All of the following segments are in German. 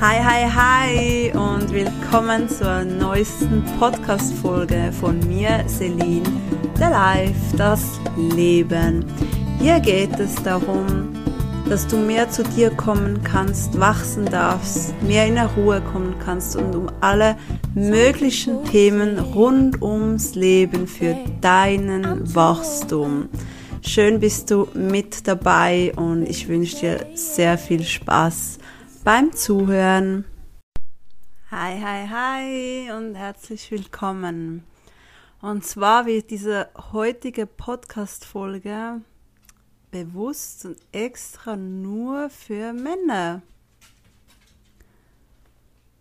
Hi und willkommen zur neuesten Podcast-Folge von mir, Celine, The Life, das Leben. Hier geht es darum, dass du mehr zu dir kommen kannst, wachsen darfst, mehr in der Ruhe kommen kannst und um alle möglichen Themen rund ums Leben für deinen Wachstum. Schön bist du mit dabei und ich wünsche dir sehr viel Spaß beim Zuhören. Hi und herzlich willkommen. Und zwar wird diese heutige Podcast-Folge bewusst und extra nur für Männer.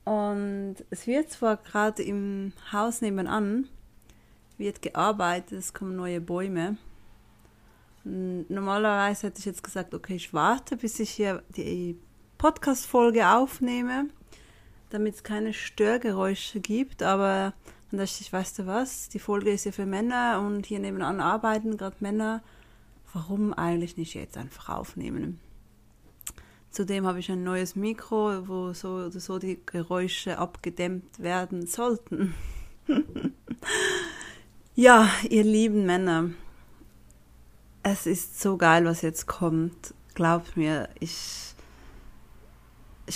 Und es wird zwar gerade im Haus nebenan, wird gearbeitet, es kommen neue Bäume. Normalerweise hätte ich jetzt gesagt, okay, ich warte, bis ich hier die Podcast-Folge aufnehme, damit es keine Störgeräusche gibt, aber dann dachte ich, weißt du was, die Folge ist ja für Männer und hier nebenan arbeiten gerade Männer. Warum eigentlich nicht jetzt einfach aufnehmen? Zudem habe ich ein neues Mikro, wo so oder so die Geräusche abgedämmt werden sollten. Ja, ihr lieben Männer, es ist so geil, was jetzt kommt. Glaubt mir, ich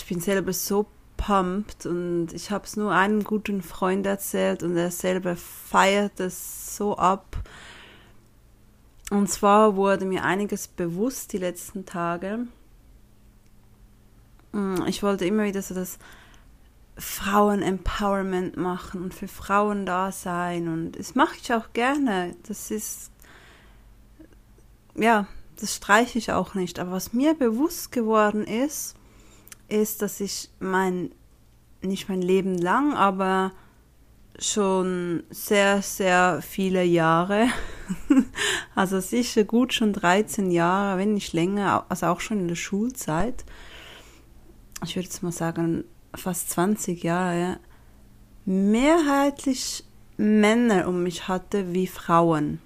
bin selber so pumped und ich habe es nur einem guten Freund erzählt und er selber feiert es so ab. Und zwar wurde mir einiges bewusst die letzten Tage. Ich wollte immer wieder so das Frauen-Empowerment machen und für Frauen da sein. Und das mache ich auch gerne. Das ist, ja, das streiche ich auch nicht. Aber was mir bewusst geworden ist, dass ich nicht mein Leben lang, aber schon sehr, sehr viele Jahre, also sicher gut schon 13 Jahre, wenn nicht länger, also auch schon in der Schulzeit, ich würde jetzt mal sagen fast 20 Jahre, mehrheitlich Männer um mich hatte wie Frauen.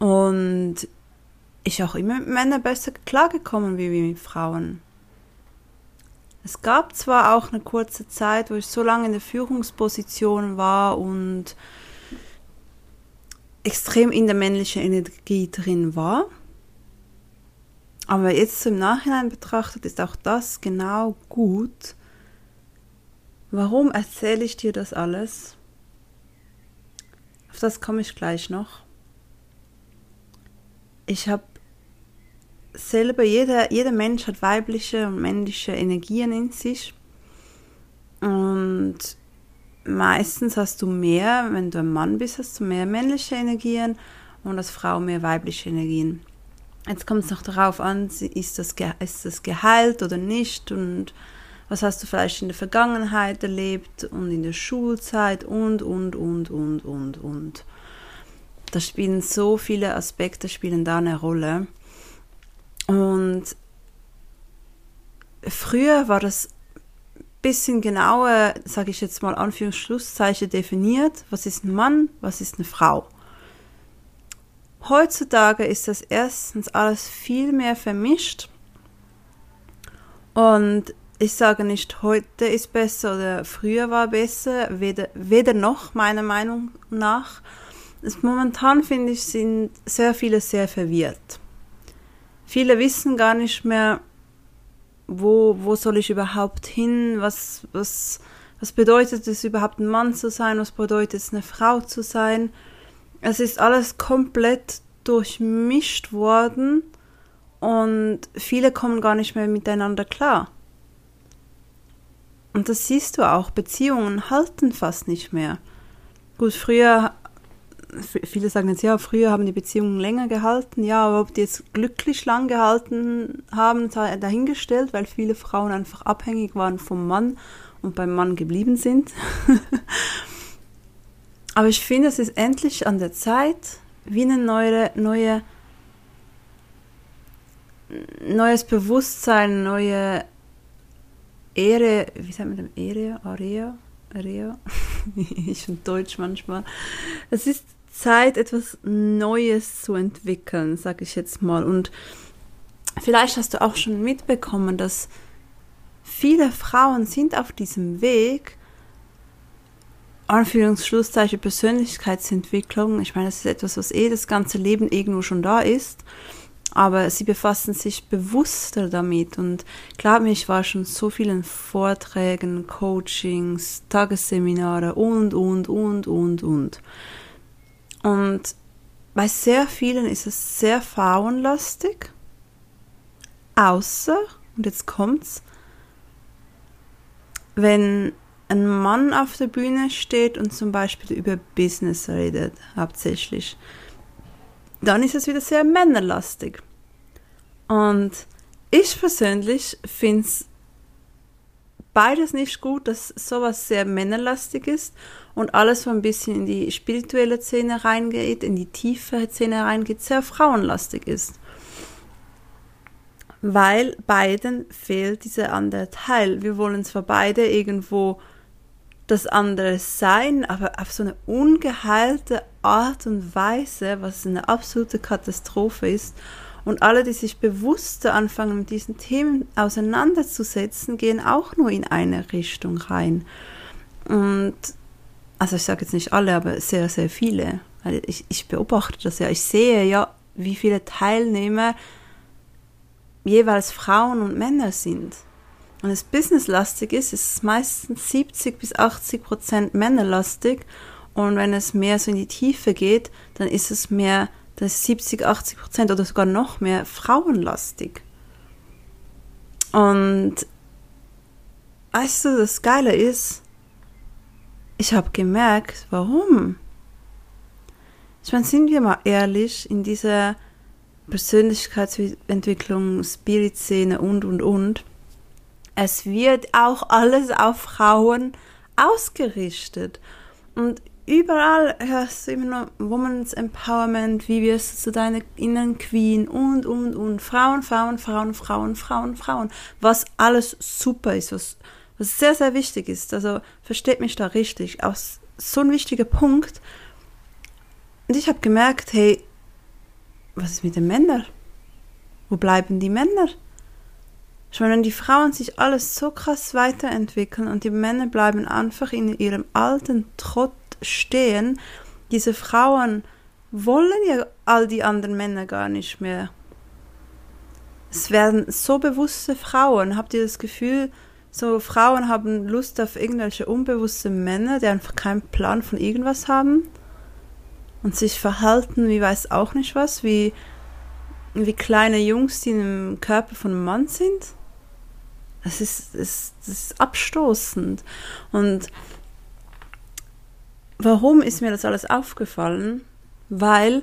Und ich auch immer mit Männern besser klargekommen wie mit Frauen. Es gab zwar auch eine kurze Zeit, wo ich so lange in der Führungsposition war und extrem in der männlichen Energie drin war, aber jetzt im Nachhinein betrachtet ist auch das genau gut. Warum erzähle ich dir das alles? Auf das komme ich gleich noch. Ich habe selber, jeder Mensch hat weibliche und männliche Energien in sich und meistens hast du mehr, wenn du ein Mann bist, hast du mehr männliche Energien und als Frau mehr weibliche Energien. Jetzt kommt es noch darauf an, ist das geheilt oder nicht und was hast du vielleicht in der Vergangenheit erlebt und in der Schulzeit und. Da spielen so viele Aspekte da eine Rolle. Und früher war das ein bisschen genauer, sage ich jetzt mal Anführungs-Schlusszeichen, definiert, was ist ein Mann, was ist eine Frau. Heutzutage ist das erstens alles viel mehr vermischt und ich sage nicht, heute ist besser oder früher war besser, weder noch, meiner Meinung nach. Momentan, finde ich, sind sehr viele sehr verwirrt. Viele wissen gar nicht mehr, wo soll ich überhaupt hin, was bedeutet es überhaupt, ein Mann zu sein, was bedeutet es, eine Frau zu sein. Es ist alles komplett durchmischt worden und viele kommen gar nicht mehr miteinander klar. Und das siehst du auch, Beziehungen halten fast nicht mehr. Gut, früher... Viele sagen jetzt, ja, früher haben die Beziehungen länger gehalten, ja, aber ob die jetzt glücklich lang gehalten haben, dahingestellt, weil viele Frauen einfach abhängig waren vom Mann und beim Mann geblieben sind. Aber ich finde, es ist endlich an der Zeit, wie ein neues Bewusstsein, neue Ehre, wie sagt man denn, Area? Ich und Deutsch manchmal. Es ist Zeit, etwas Neues zu entwickeln, sage ich jetzt mal. Und vielleicht hast du auch schon mitbekommen, dass viele Frauen sind auf diesem Weg, Anführungsschlusszeichen Persönlichkeitsentwicklung, ich meine, das ist etwas, was das ganze Leben irgendwo schon da ist, aber sie befassen sich bewusster damit und glaub mir, ich war schon so vielen Vorträgen, Coachings, Tagesseminare und. Und bei sehr vielen ist es sehr frauenlastig, außer, und jetzt kommt's, wenn ein Mann auf der Bühne steht und zum Beispiel über Business redet, hauptsächlich, dann ist es wieder sehr männerlastig. Und ich persönlich finde es beides nicht gut, dass sowas sehr männerlastig ist und alles so ein bisschen in die spirituelle Szene reingeht, in die tiefe Szene reingeht, sehr frauenlastig ist. Weil beiden fehlt dieser andere Teil. Wir wollen zwar beide irgendwo das andere sein, aber auf so eine ungeheilte Art und Weise, was eine absolute Katastrophe ist. Und alle, die sich bewusster anfangen, mit diesen Themen auseinanderzusetzen, gehen auch nur in eine Richtung rein. Und, also ich sage jetzt nicht alle, aber sehr, sehr viele. Weil ich beobachte das ja. Ich sehe ja, wie viele Teilnehmer jeweils Frauen und Männer sind. Und es businesslastig ist, ist es meistens 70-80% männerlastig. Und wenn es mehr so in die Tiefe geht, dann ist es mehr, das 70-80% oder sogar noch mehr frauenlastig. Und weißt du, das Geile ist, ich habe gemerkt, warum? Ich meine, sind wir mal ehrlich, in dieser Persönlichkeitsentwicklung, Spirit-Szene und. Es wird auch alles auf Frauen ausgerichtet. Und überall hörst du immer nur Women's Empowerment, wie wirst du zu deiner inneren Queen und. Frauen. Was alles super ist, was sehr, sehr wichtig ist. Also versteht mich da richtig. Auch so ein wichtiger Punkt. Und ich habe gemerkt, hey, was ist mit den Männern? Wo bleiben die Männer? Ich meine, wenn die Frauen sich alles so krass weiterentwickeln und die Männer bleiben einfach in ihrem alten Trott stehen, diese Frauen wollen ja all die anderen Männer gar nicht mehr. Es werden so bewusste Frauen. Habt ihr das Gefühl, so Frauen haben Lust auf irgendwelche unbewusste Männer, die einfach keinen Plan von irgendwas haben und sich verhalten, wie weiß auch nicht was, wie kleine Jungs, die im Körper von einem Mann sind? Das ist abstoßend. Und warum ist mir das alles aufgefallen? Weil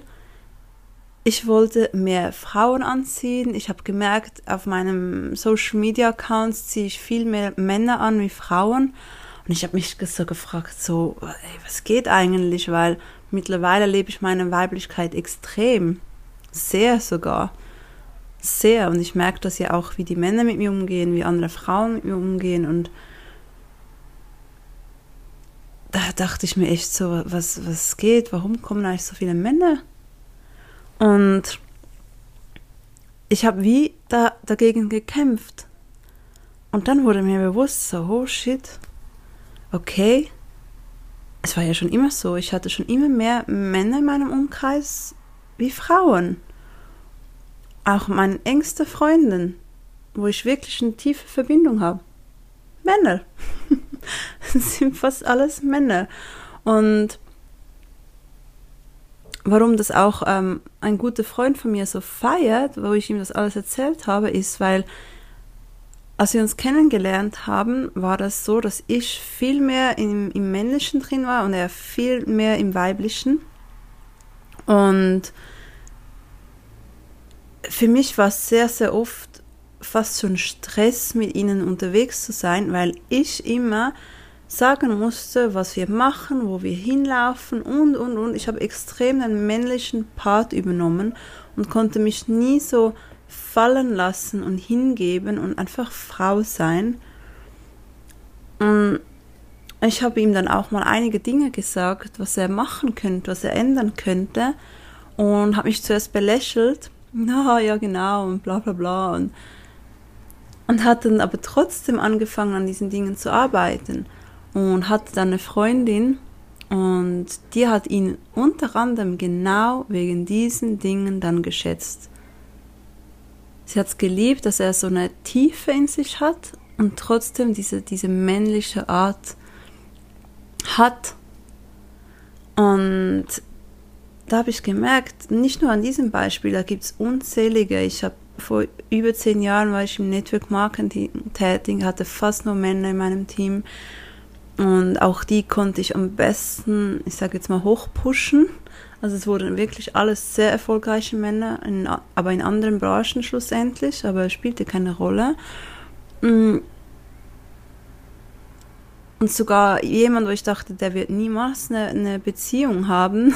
ich wollte mehr Frauen anziehen. Ich habe gemerkt, auf meinem Social-Media-Account ziehe ich viel mehr Männer an wie Frauen. Und ich habe mich so gefragt, so, ey, was geht eigentlich? Weil mittlerweile lebe ich meine Weiblichkeit extrem. Sehr sogar. Sehr. Und ich merke das ja auch, wie die Männer mit mir umgehen, wie andere Frauen mit mir umgehen. Und da dachte ich mir echt so, was geht? Warum kommen eigentlich so viele Männer? Und ich habe wie dagegen gekämpft. Und dann wurde mir bewusst, so, oh shit, okay, es war ja schon immer so. Ich hatte schon immer mehr Männer in meinem Umkreis wie Frauen. Auch meine engste Freundin, wo ich wirklich eine tiefe Verbindung habe. Männer. Das sind fast alles Männer. Und warum das auch ein guter Freund von mir so feiert, wo ich ihm das alles erzählt habe, ist, weil als wir uns kennengelernt haben, war das so, dass ich viel mehr im Männlichen drin war und er viel mehr im Weiblichen. Und für mich war es sehr, sehr oft fast schon Stress, mit ihnen unterwegs zu sein, weil ich immer sagen musste, was wir machen, wo wir hinlaufen und. Ich habe extrem den männlichen Part übernommen und konnte mich nie so fallen lassen und hingeben und einfach Frau sein. Und ich habe ihm dann auch mal einige Dinge gesagt, was er machen könnte, was er ändern könnte, und habe mich zuerst belächelt. Na ja, genau, und bla bla bla. Und und hat dann aber trotzdem angefangen, an diesen Dingen zu arbeiten und hatte dann eine Freundin und die hat ihn unter anderem genau wegen diesen Dingen dann geschätzt. Sie hat es geliebt, dass er so eine Tiefe in sich hat und trotzdem diese männliche Art hat. Und da habe ich gemerkt, nicht nur an diesem Beispiel, da gibt es unzählige. Ich habe vor über 10 Jahren war ich im Network Marketing tätig, hatte fast nur Männer in meinem Team und auch die konnte ich am besten, ich sage jetzt mal, hochpushen. Also es wurden wirklich alles sehr erfolgreiche Männer, aber in anderen Branchen schlussendlich, aber es spielte keine Rolle. Und sogar jemand, wo ich dachte, der wird niemals eine Beziehung haben,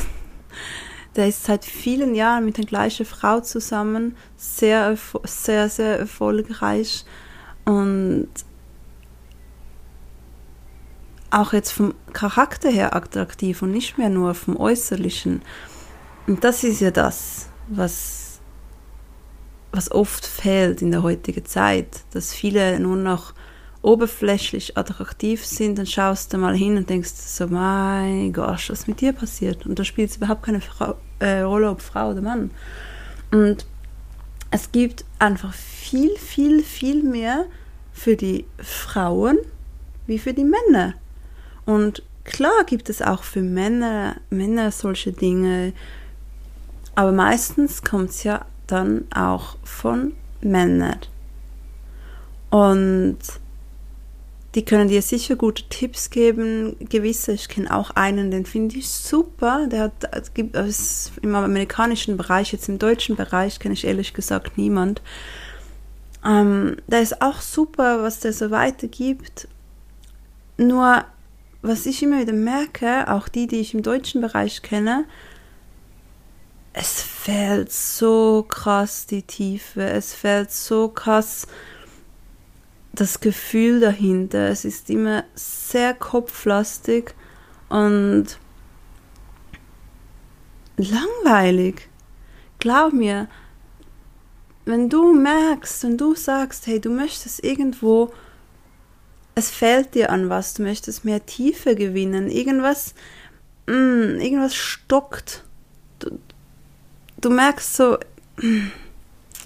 der ist seit vielen Jahren mit der gleichen Frau zusammen, sehr, sehr, sehr erfolgreich. Und auch jetzt vom Charakter her attraktiv und nicht mehr nur vom Äußerlichen. Und das ist ja das, was oft fehlt in der heutigen Zeit, dass viele nur noch oberflächlich attraktiv sind, dann schaust du mal hin und denkst so, mein Gott, was mit dir passiert? Und da spielt es überhaupt keine Rolle, ob Frau oder Mann. Und es gibt einfach viel, viel, viel mehr für die Frauen wie für die Männer. Und klar gibt es auch für Männer solche Dinge, aber meistens kommt es ja dann auch von Männern. Und die können dir sicher gute Tipps geben, gewisse, ich kenne auch einen, den finde ich super, der ist im amerikanischen Bereich, jetzt im deutschen Bereich kenne ich ehrlich gesagt niemand. Der ist auch super, was der so weitergibt, nur was ich immer wieder merke, auch die ich im deutschen Bereich kenne, es fehlt so krass die Tiefe, es fehlt so krass das Gefühl dahinter, es ist immer sehr kopflastig und langweilig. Glaub mir, wenn du merkst, wenn du sagst, hey, du möchtest irgendwo, es fehlt dir an was, du möchtest mehr Tiefe gewinnen, irgendwas stockt, du merkst so,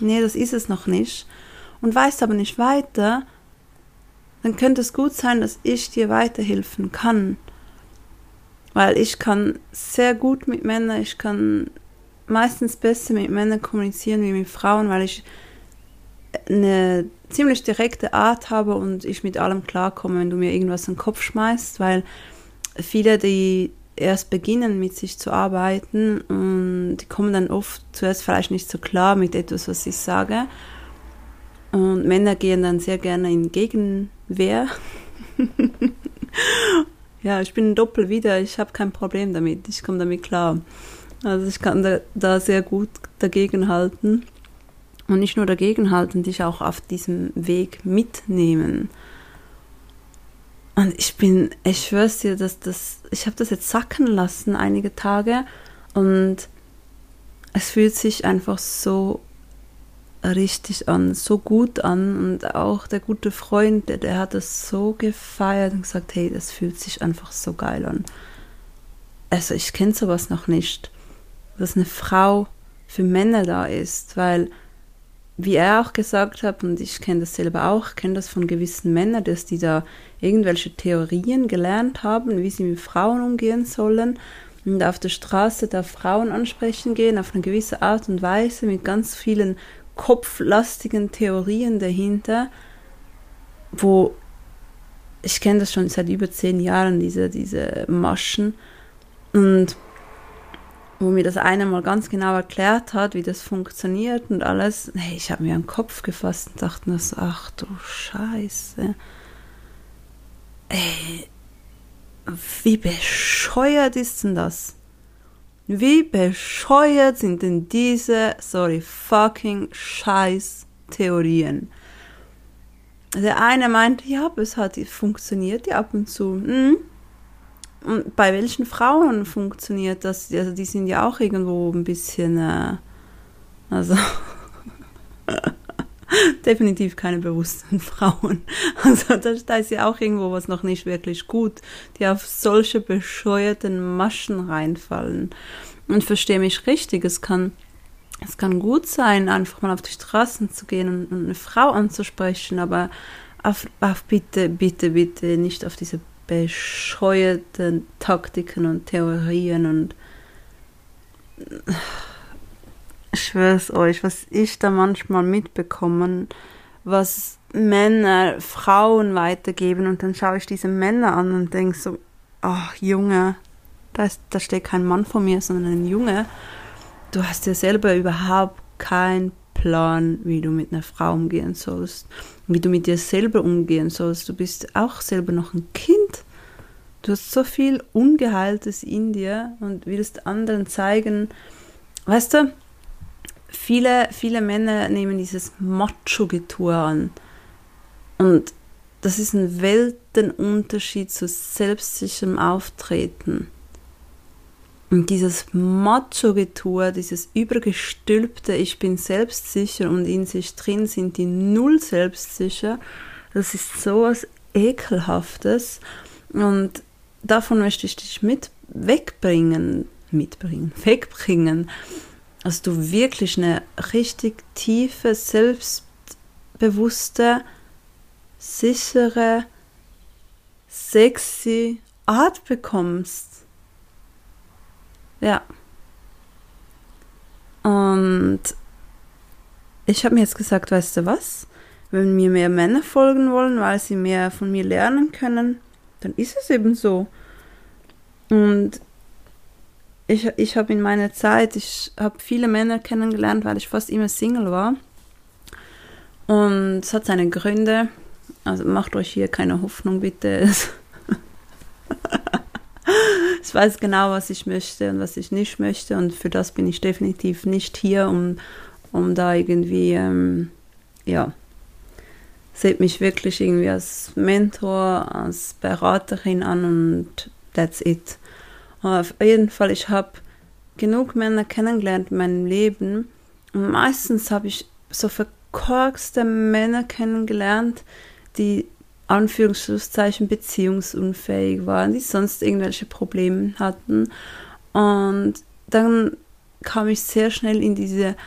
nee, das ist es noch nicht und weißt aber nicht weiter, dann könnte es gut sein, dass ich dir weiterhelfen kann. Weil ich kann sehr gut mit Männern, ich kann meistens besser mit Männern kommunizieren wie mit Frauen, weil ich eine ziemlich direkte Art habe und ich mit allem klarkomme, wenn du mir irgendwas in den Kopf schmeißt, weil viele, die erst beginnen mit sich zu arbeiten, und die kommen dann oft zuerst vielleicht nicht so klar mit etwas, was ich sage. Und Männer gehen dann sehr gerne in Gegenwehr. Ja, ich bin ein Doppelwider, ich habe kein Problem damit, ich komme damit klar. Also ich kann da sehr gut dagegenhalten. Und nicht nur dagegenhalten, dich auch auf diesem Weg mitnehmen. Und ich schwör's dir, dass ich habe das jetzt sacken lassen einige Tage und es fühlt sich einfach so richtig an, so gut an und auch der gute Freund, der hat das so gefeiert und gesagt, hey, das fühlt sich einfach so geil an. Also ich kenne sowas noch nicht, dass eine Frau für Männer da ist, weil, wie er auch gesagt hat, und ich kenne das selber auch, kenne das von gewissen Männern, dass die da irgendwelche Theorien gelernt haben, wie sie mit Frauen umgehen sollen und auf der Straße da Frauen ansprechen gehen, auf eine gewisse Art und Weise mit ganz vielen kopflastigen Theorien dahinter, wo ich kenne das schon seit über 10 Jahren, diese Maschen, und wo mir das einer mal ganz genau erklärt hat, wie das funktioniert und alles. Hey, ich habe mir an den Kopf gefasst und dachte mir so, ach du Scheiße. Ey, wie bescheuert ist denn das? Wie bescheuert sind denn diese, fucking Scheiß-Theorien? Der eine meinte, ja, aber es hat funktioniert ja ab und zu. Und bei welchen Frauen funktioniert das? Also die sind ja auch irgendwo ein bisschen, also definitiv keine bewussten Frauen. Also da ist ja auch irgendwo was noch nicht wirklich gut, die auf solche bescheuerten Maschen reinfallen. Und verstehe mich richtig, es kann gut sein, einfach mal auf die Straßen zu gehen und eine Frau anzusprechen, aber auf bitte, bitte, bitte nicht auf diese bescheuerten Taktiken und Theorien und ich schwör's euch, was ich da manchmal mitbekomme, was Männer, Frauen weitergeben und dann schaue ich diese Männer an und denke so, ach Junge, da steht kein Mann vor mir, sondern ein Junge. Du hast ja selber überhaupt keinen Plan, wie du mit einer Frau umgehen sollst, wie du mit dir selber umgehen sollst. Du bist auch selber noch ein Kind. Du hast so viel Ungeheiltes in dir und willst anderen zeigen, weißt du, viele Männer nehmen dieses Macho-Getue an. Und das ist ein Weltenunterschied zu selbstsicherem Auftreten. Und dieses Macho-Getue, dieses übergestülpte Ich bin selbstsicher und in sich drin sind die null selbstsicher, das ist sowas Ekelhaftes. Und davon möchte ich dich wegbringen, dass du wirklich eine richtig tiefe, selbstbewusste, sichere, sexy Art bekommst. Ja. Und ich habe mir jetzt gesagt, weißt du was? Wenn mir mehr Männer folgen wollen, weil sie mehr von mir lernen können, dann ist es eben so. Und ich habe in meiner Zeit, ich habe viele Männer kennengelernt, weil ich fast immer Single war. Und es hat seine Gründe. Also macht euch hier keine Hoffnung, bitte. Ich weiß genau, was ich möchte und was ich nicht möchte. Und für das bin ich definitiv nicht hier, um da irgendwie, seht mich wirklich irgendwie als Mentor, als Beraterin an und that's it. Aber auf jeden Fall, ich habe genug Männer kennengelernt in meinem Leben. Und meistens habe ich so verkorkste Männer kennengelernt, die Anführungszeichen beziehungsunfähig waren, die sonst irgendwelche Probleme hatten. Und dann kam ich sehr schnell in diese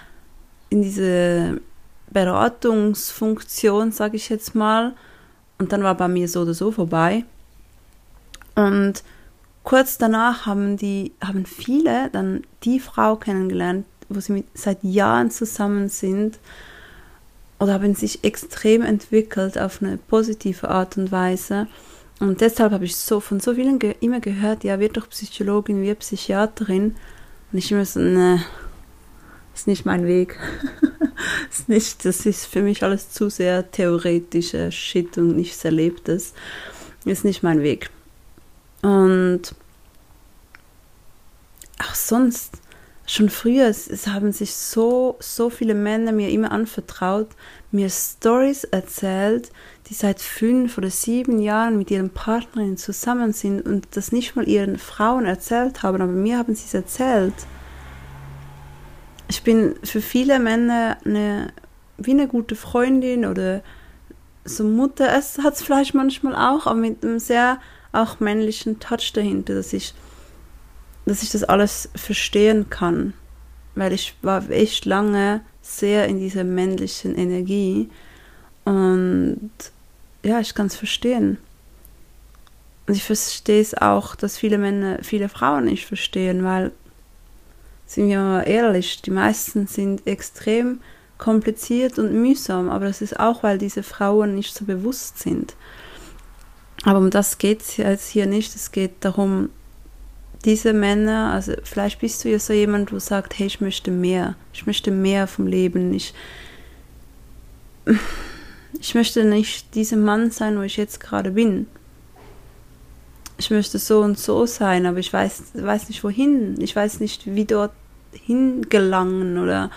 Beratungsfunktion, sage ich jetzt mal. Und dann war bei mir so oder so vorbei. Und kurz danach haben viele dann die Frau kennengelernt, wo sie seit Jahren zusammen sind oder haben sich extrem entwickelt auf eine positive Art und Weise. Und deshalb habe ich von so vielen immer gehört, ja, wird doch Psychologin, wird Psychiaterin. Und ich immer so, ne, ist nicht mein Weg. Das ist für mich alles zu sehr theoretischer Shit und nichts Erlebtes. Ist nicht mein Weg. Und auch sonst, schon früher, es haben sich so viele Männer mir immer anvertraut, mir Stories erzählt, die seit 5 oder 7 Jahren mit ihren Partnerinnen zusammen sind und das nicht mal ihren Frauen erzählt haben, aber mir haben sie es erzählt. Ich bin für viele Männer wie eine gute Freundin oder so Mutter, es hat es vielleicht manchmal auch, aber mit einem sehr auch männlichen Touch dahinter, dass ich das alles verstehen kann, weil ich war echt lange sehr in dieser männlichen Energie und ja, ich kann es verstehen. Und ich verstehe es auch, dass viele Männer, viele Frauen nicht verstehen, weil, sind wir mal ehrlich, die meisten sind extrem kompliziert und mühsam, aber das ist auch, weil diese Frauen nicht so bewusst sind. Aber um das geht es jetzt hier nicht, es geht darum, diese Männer, also vielleicht bist du ja so jemand, wo sagt, hey, ich möchte mehr vom Leben, ich möchte nicht dieser Mann sein, wo ich jetzt gerade bin. Ich möchte so und so sein, aber ich weiß nicht wohin, ich weiß nicht, wie dorthin gelangen oder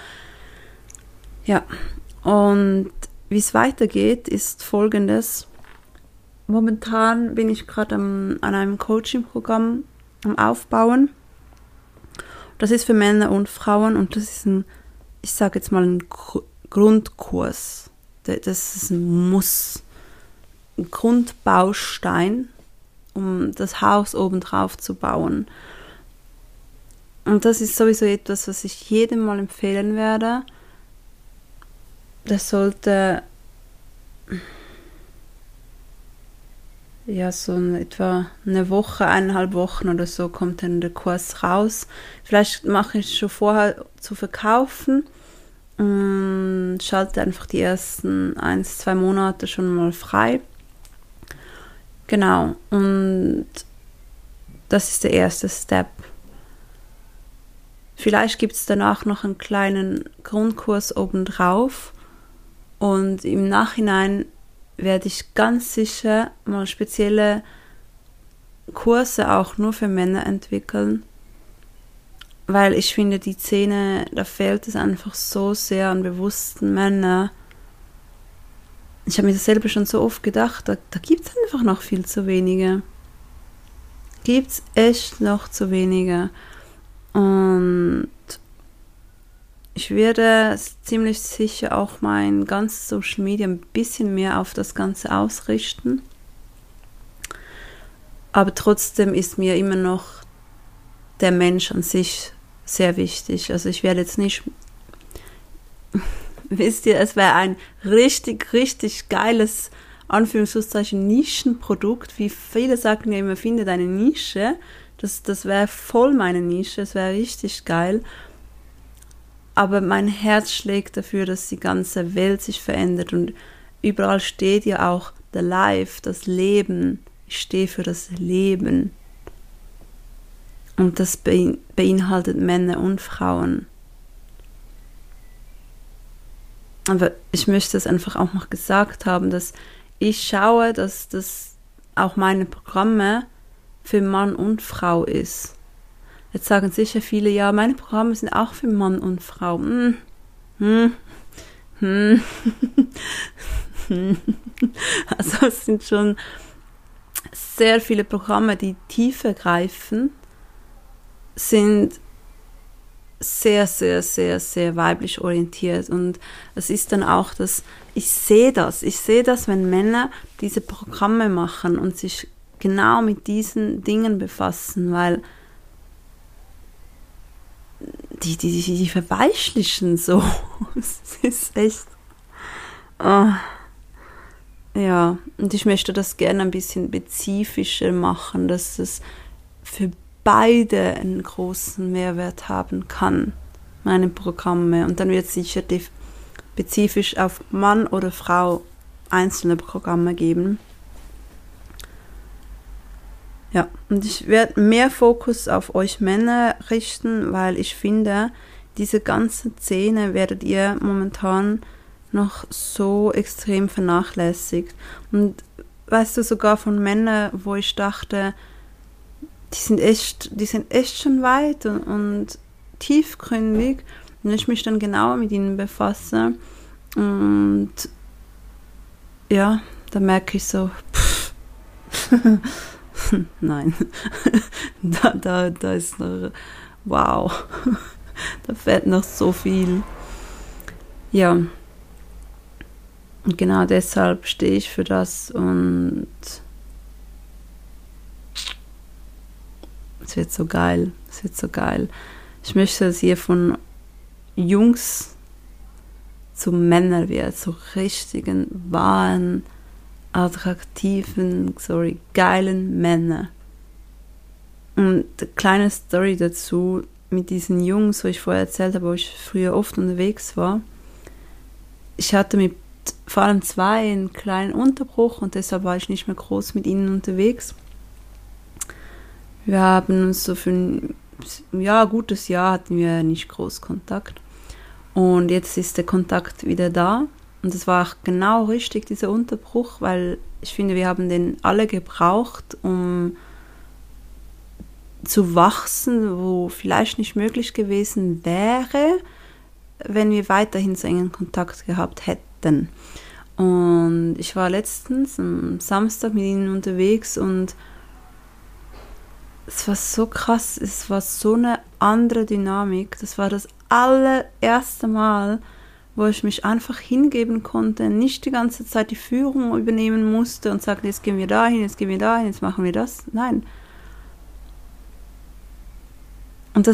ja. Und wie es weitergeht, ist Folgendes. Momentan bin ich gerade an einem Coaching-Programm am Aufbauen. Das ist für Männer und Frauen und das ist ein Grundkurs. Das ist ein Muss, ein Grundbaustein, um das Haus obendrauf zu bauen. Und das ist sowieso etwas, was ich jedem mal empfehlen werde. Das sollte ja so etwa eine Woche, 1,5 Wochen oder so kommt dann der Kurs raus. Vielleicht mache ich schon vorher zu verkaufen und schalte einfach die ersten 1-2 Monate schon mal frei. Genau, und das ist der erste Step. Vielleicht gibt es danach noch einen kleinen Grundkurs obendrauf und im Nachhinein werde ich ganz sicher mal spezielle Kurse auch nur für Männer entwickeln, weil ich finde, die Szene, da fehlt es einfach so sehr an bewussten Männern. Ich habe mir das selber schon so oft gedacht, da gibt es einfach noch viel zu wenige. Gibt es echt noch zu wenige. Und ich werde ziemlich sicher auch mein ganzes Social Media ein bisschen mehr auf das Ganze ausrichten. Aber trotzdem ist mir immer noch der Mensch an sich sehr wichtig. Also ich werde jetzt nicht... Wisst ihr, es wäre ein richtig, richtig geiles, Anführungszeichen, Nischenprodukt. Wie viele sagen ja immer, finde deine Nische. Das wäre voll meine Nische, es wäre richtig geil. Aber mein Herz schlägt dafür, dass die ganze Welt sich verändert und überall steht ja auch the life, das Leben. Ich stehe für das Leben. Und das beinhaltet Männer und Frauen. Aber ich möchte es einfach auch noch gesagt haben, dass ich schaue, dass das auch meine Programme für Mann und Frau ist. Jetzt sagen sicher viele, ja, meine Programme sind auch für Mann und Frau. Also es sind schon sehr viele Programme, die tiefer greifen, sind sehr, sehr, sehr, sehr weiblich orientiert. Und es ist dann auch das, ich sehe das, wenn Männer diese Programme machen und sich genau mit diesen Dingen befassen, weil die verweichlichen so. Es ist echt... Ja, und ich möchte das gerne ein bisschen spezifischer machen, dass es für beide einen großen Mehrwert haben kann, meine Programme. Und dann wird es sicher spezifisch auf Mann oder Frau einzelne Programme geben. Ja, und ich werde mehr Fokus auf euch Männer richten, weil ich finde, diese ganze Szene werdet ihr momentan noch so extrem vernachlässigt. Und weißt du, sogar von Männern, wo ich dachte, die sind echt schon weit und tiefgründig, wenn ich mich dann genauer mit ihnen befasse. Und ja, da merke ich so, nein, da ist noch, wow, da fehlt noch so viel. Ja, und genau deshalb stehe ich für das und es wird so geil. Ich möchte, dass ihr von Jungs zu Männern werdet, zu richtigen, wahren, attraktiven, geilen Männer. Und eine kleine Story dazu, mit diesen Jungs, wo ich vorher erzählt habe, wo ich früher oft unterwegs war. Ich hatte mit vor allem 2 einen kleinen Unterbruch und deshalb war ich nicht mehr groß mit ihnen unterwegs. Wir haben uns so für ein gutes Jahr hatten wir nicht groß Kontakt. Und jetzt ist der Kontakt wieder da. Und das war auch genau richtig, dieser Unterbruch, weil ich finde, wir haben den alle gebraucht, um zu wachsen, wo vielleicht nicht möglich gewesen wäre, wenn wir weiterhin so engen Kontakt gehabt hätten. Und ich war letztens am Samstag mit ihnen unterwegs und es war so krass, es war so eine andere Dynamik. Das war das allererste Mal, wo ich mich einfach hingeben konnte, nicht die ganze Zeit die Führung übernehmen musste und sagte, jetzt gehen wir dahin, jetzt gehen wir dahin, jetzt machen wir das. Nein. Und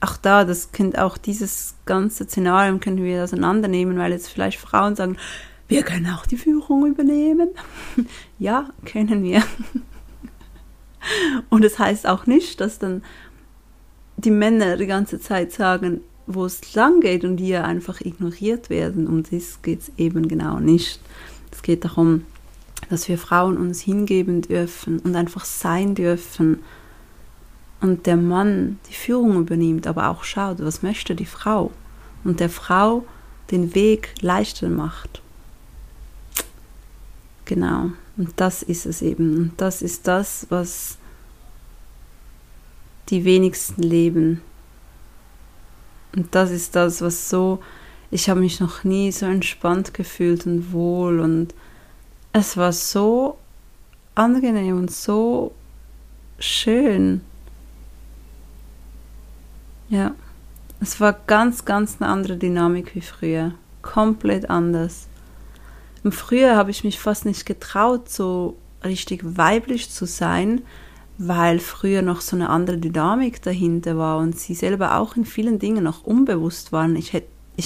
auch da, das könnte auch dieses ganze Szenario können wir auseinandernehmen, weil jetzt vielleicht Frauen sagen, wir können auch die Führung übernehmen. Ja, können wir. Und das heißt auch nicht, dass dann die Männer die ganze Zeit sagen, wo es lang geht und die einfach ignoriert werden. Um das geht es eben genau nicht. Es geht darum, dass wir Frauen uns hingeben dürfen und einfach sein dürfen. Und der Mann die Führung übernimmt, aber auch schaut, was möchte die Frau? Und der Frau den Weg leichter macht. Genau, und das ist es eben. Und das ist das, was die wenigsten leben. Und das ist das, was so, ich habe mich noch nie so entspannt gefühlt und wohl. Und es war so angenehm und so schön. Ja, es war ganz, ganz eine andere Dynamik wie früher. Komplett anders. Und früher habe ich mich fast nicht getraut, so richtig weiblich zu sein, weil früher noch so eine andere Dynamik dahinter war und sie selber auch in vielen Dingen noch unbewusst waren. Ich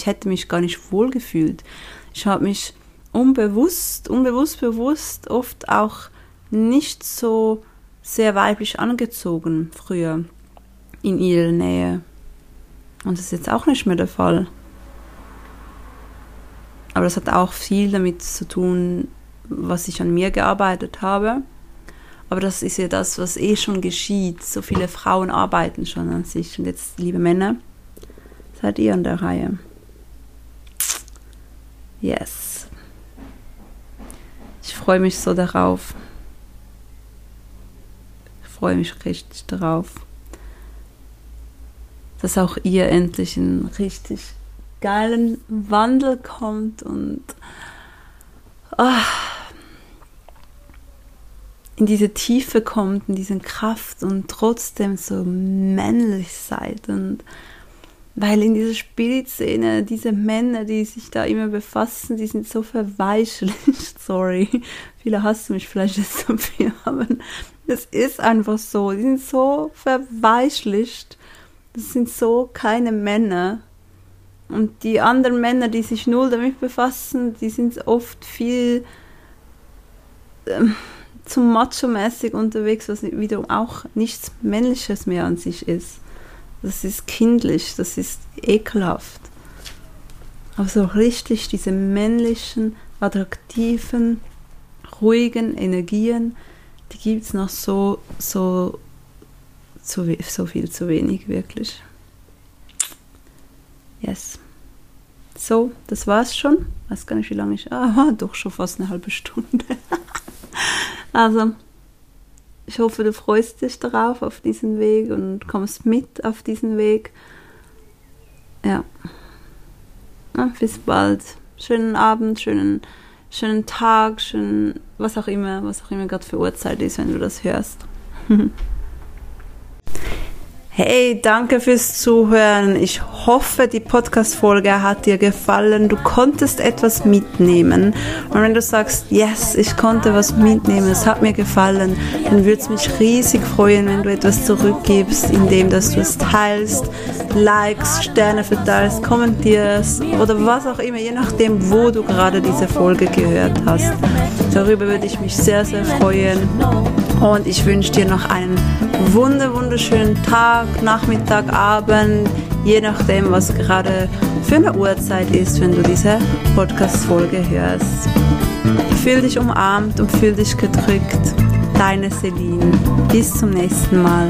hätte mich gar nicht wohl gefühlt. Ich habe mich bewusst oft auch nicht so sehr weiblich angezogen früher in ihrer Nähe. Und das ist jetzt auch nicht mehr der Fall. Aber das hat auch viel damit zu tun, was ich an mir gearbeitet habe. Aber das ist ja das, was schon geschieht. So viele Frauen arbeiten schon an sich. Und jetzt, liebe Männer, seid ihr an der Reihe. Yes. Ich freue mich so darauf. Ich freue mich richtig darauf, dass auch ihr endlich einen richtig geilen Wandel kommt und in diese Tiefe kommt, in diese Kraft und trotzdem so männlich seid. Und weil in dieser Spiritszene diese Männer, die sich da immer befassen, die sind so verweichlicht, sorry. Viele hassen mich vielleicht jetzt dafür, aber das ist einfach so. Die sind so verweichlicht. Das sind so keine Männer. Und die anderen Männer, die sich null damit befassen, die sind oft viel zu macho-mäßig unterwegs, was wiederum auch nichts Männliches mehr an sich ist. Das ist kindlich, das ist ekelhaft. Aber so richtig diese männlichen, attraktiven, ruhigen Energien, die gibt es noch so viel zu wenig, wirklich. Yes. So, das war's schon. Weiß gar nicht, wie lange ich... Ah, doch, schon fast eine halbe Stunde. Also, ich hoffe, du freust dich darauf, auf diesen Weg und kommst mit auf diesen Weg. Ja. Na, bis bald. Schönen Abend, schönen Tag, schönen... Was auch immer gerade für Uhrzeit ist, wenn du das hörst. Hey, danke fürs Zuhören. Ich hoffe, die Podcast-Folge hat dir gefallen. Du konntest etwas mitnehmen. Und wenn du sagst, yes, ich konnte was mitnehmen, es hat mir gefallen, dann würde es mich riesig freuen, wenn du etwas zurückgibst, indem dass du es teilst, likes, Sterne verteilst, kommentierst oder was auch immer, je nachdem, wo du gerade diese Folge gehört hast. Darüber würde ich mich sehr, sehr freuen. Und ich wünsche dir noch einen wunderschönen Tag, Nachmittag, Abend, je nachdem, was gerade für eine Uhrzeit ist, wenn du diese Podcast-Folge hörst. Fühl dich umarmt und fühl dich gedrückt. Deine Celine. Bis zum nächsten Mal.